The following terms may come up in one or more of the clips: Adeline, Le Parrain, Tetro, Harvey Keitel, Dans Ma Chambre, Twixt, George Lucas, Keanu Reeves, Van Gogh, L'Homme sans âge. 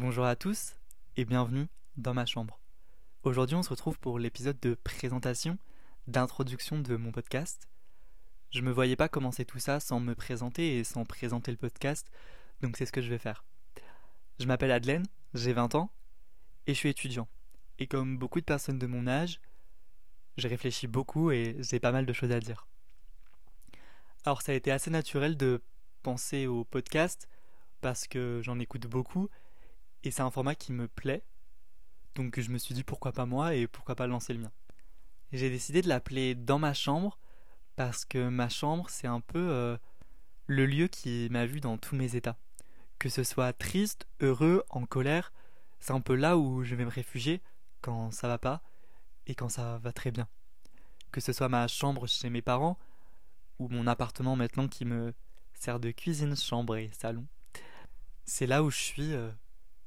Bonjour à tous et bienvenue dans ma chambre. Aujourd'hui on se retrouve pour l'épisode de présentation, d'introduction de mon podcast. Je me voyais pas commencer tout ça sans me présenter et sans présenter le podcast, donc c'est ce que je vais faire. Je m'appelle Adeline, j'ai 20 ans et je suis étudiant. Et comme beaucoup de personnes de mon âge, j'ai réfléchi beaucoup et j'ai pas mal de choses à dire. Alors ça a été assez naturel de penser au podcast parce que j'en écoute beaucoup. Et c'est un format qui me plaît, donc je me suis dit pourquoi pas moi et pourquoi pas lancer le mien. J'ai décidé de l'appeler Dans Ma Chambre, parce que ma chambre c'est un peu le lieu qui m'a vu dans tous mes états. Que ce soit triste, heureux, en colère, c'est un peu là où je vais me réfugier quand ça va pas et quand ça va très bien. Que ce soit ma chambre chez mes parents, ou mon appartement maintenant qui me sert de cuisine, chambre et salon. C'est là où je suis...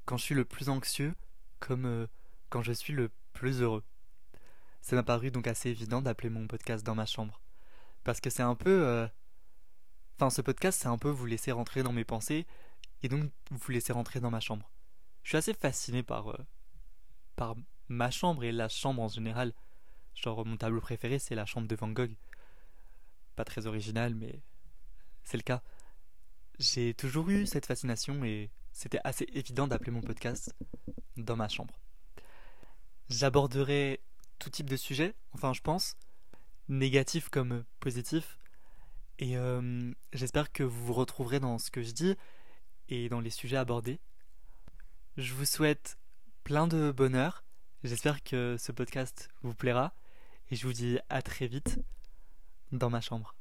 quand je suis le plus anxieux, comme quand je suis le plus heureux. Ça m'a paru donc assez évident d'appeler mon podcast Dans Ma Chambre. Parce que c'est un peu... ce podcast, c'est un peu vous laisser rentrer dans mes pensées, et donc vous laisser rentrer dans ma chambre. Je suis assez fasciné par ma chambre et la chambre en général. Genre, mon tableau préféré, c'est la chambre de Van Gogh. Pas très original, mais c'est le cas. J'ai toujours eu cette fascination et... c'était assez évident d'appeler mon podcast Dans Ma Chambre. J'aborderai tout type de sujet, je pense, négatif comme positif. Et j'espère que vous vous retrouverez dans ce que je dis et dans les sujets abordés. Je vous souhaite plein de bonheur. J'espère que ce podcast vous plaira. Et je vous dis à très vite dans ma chambre.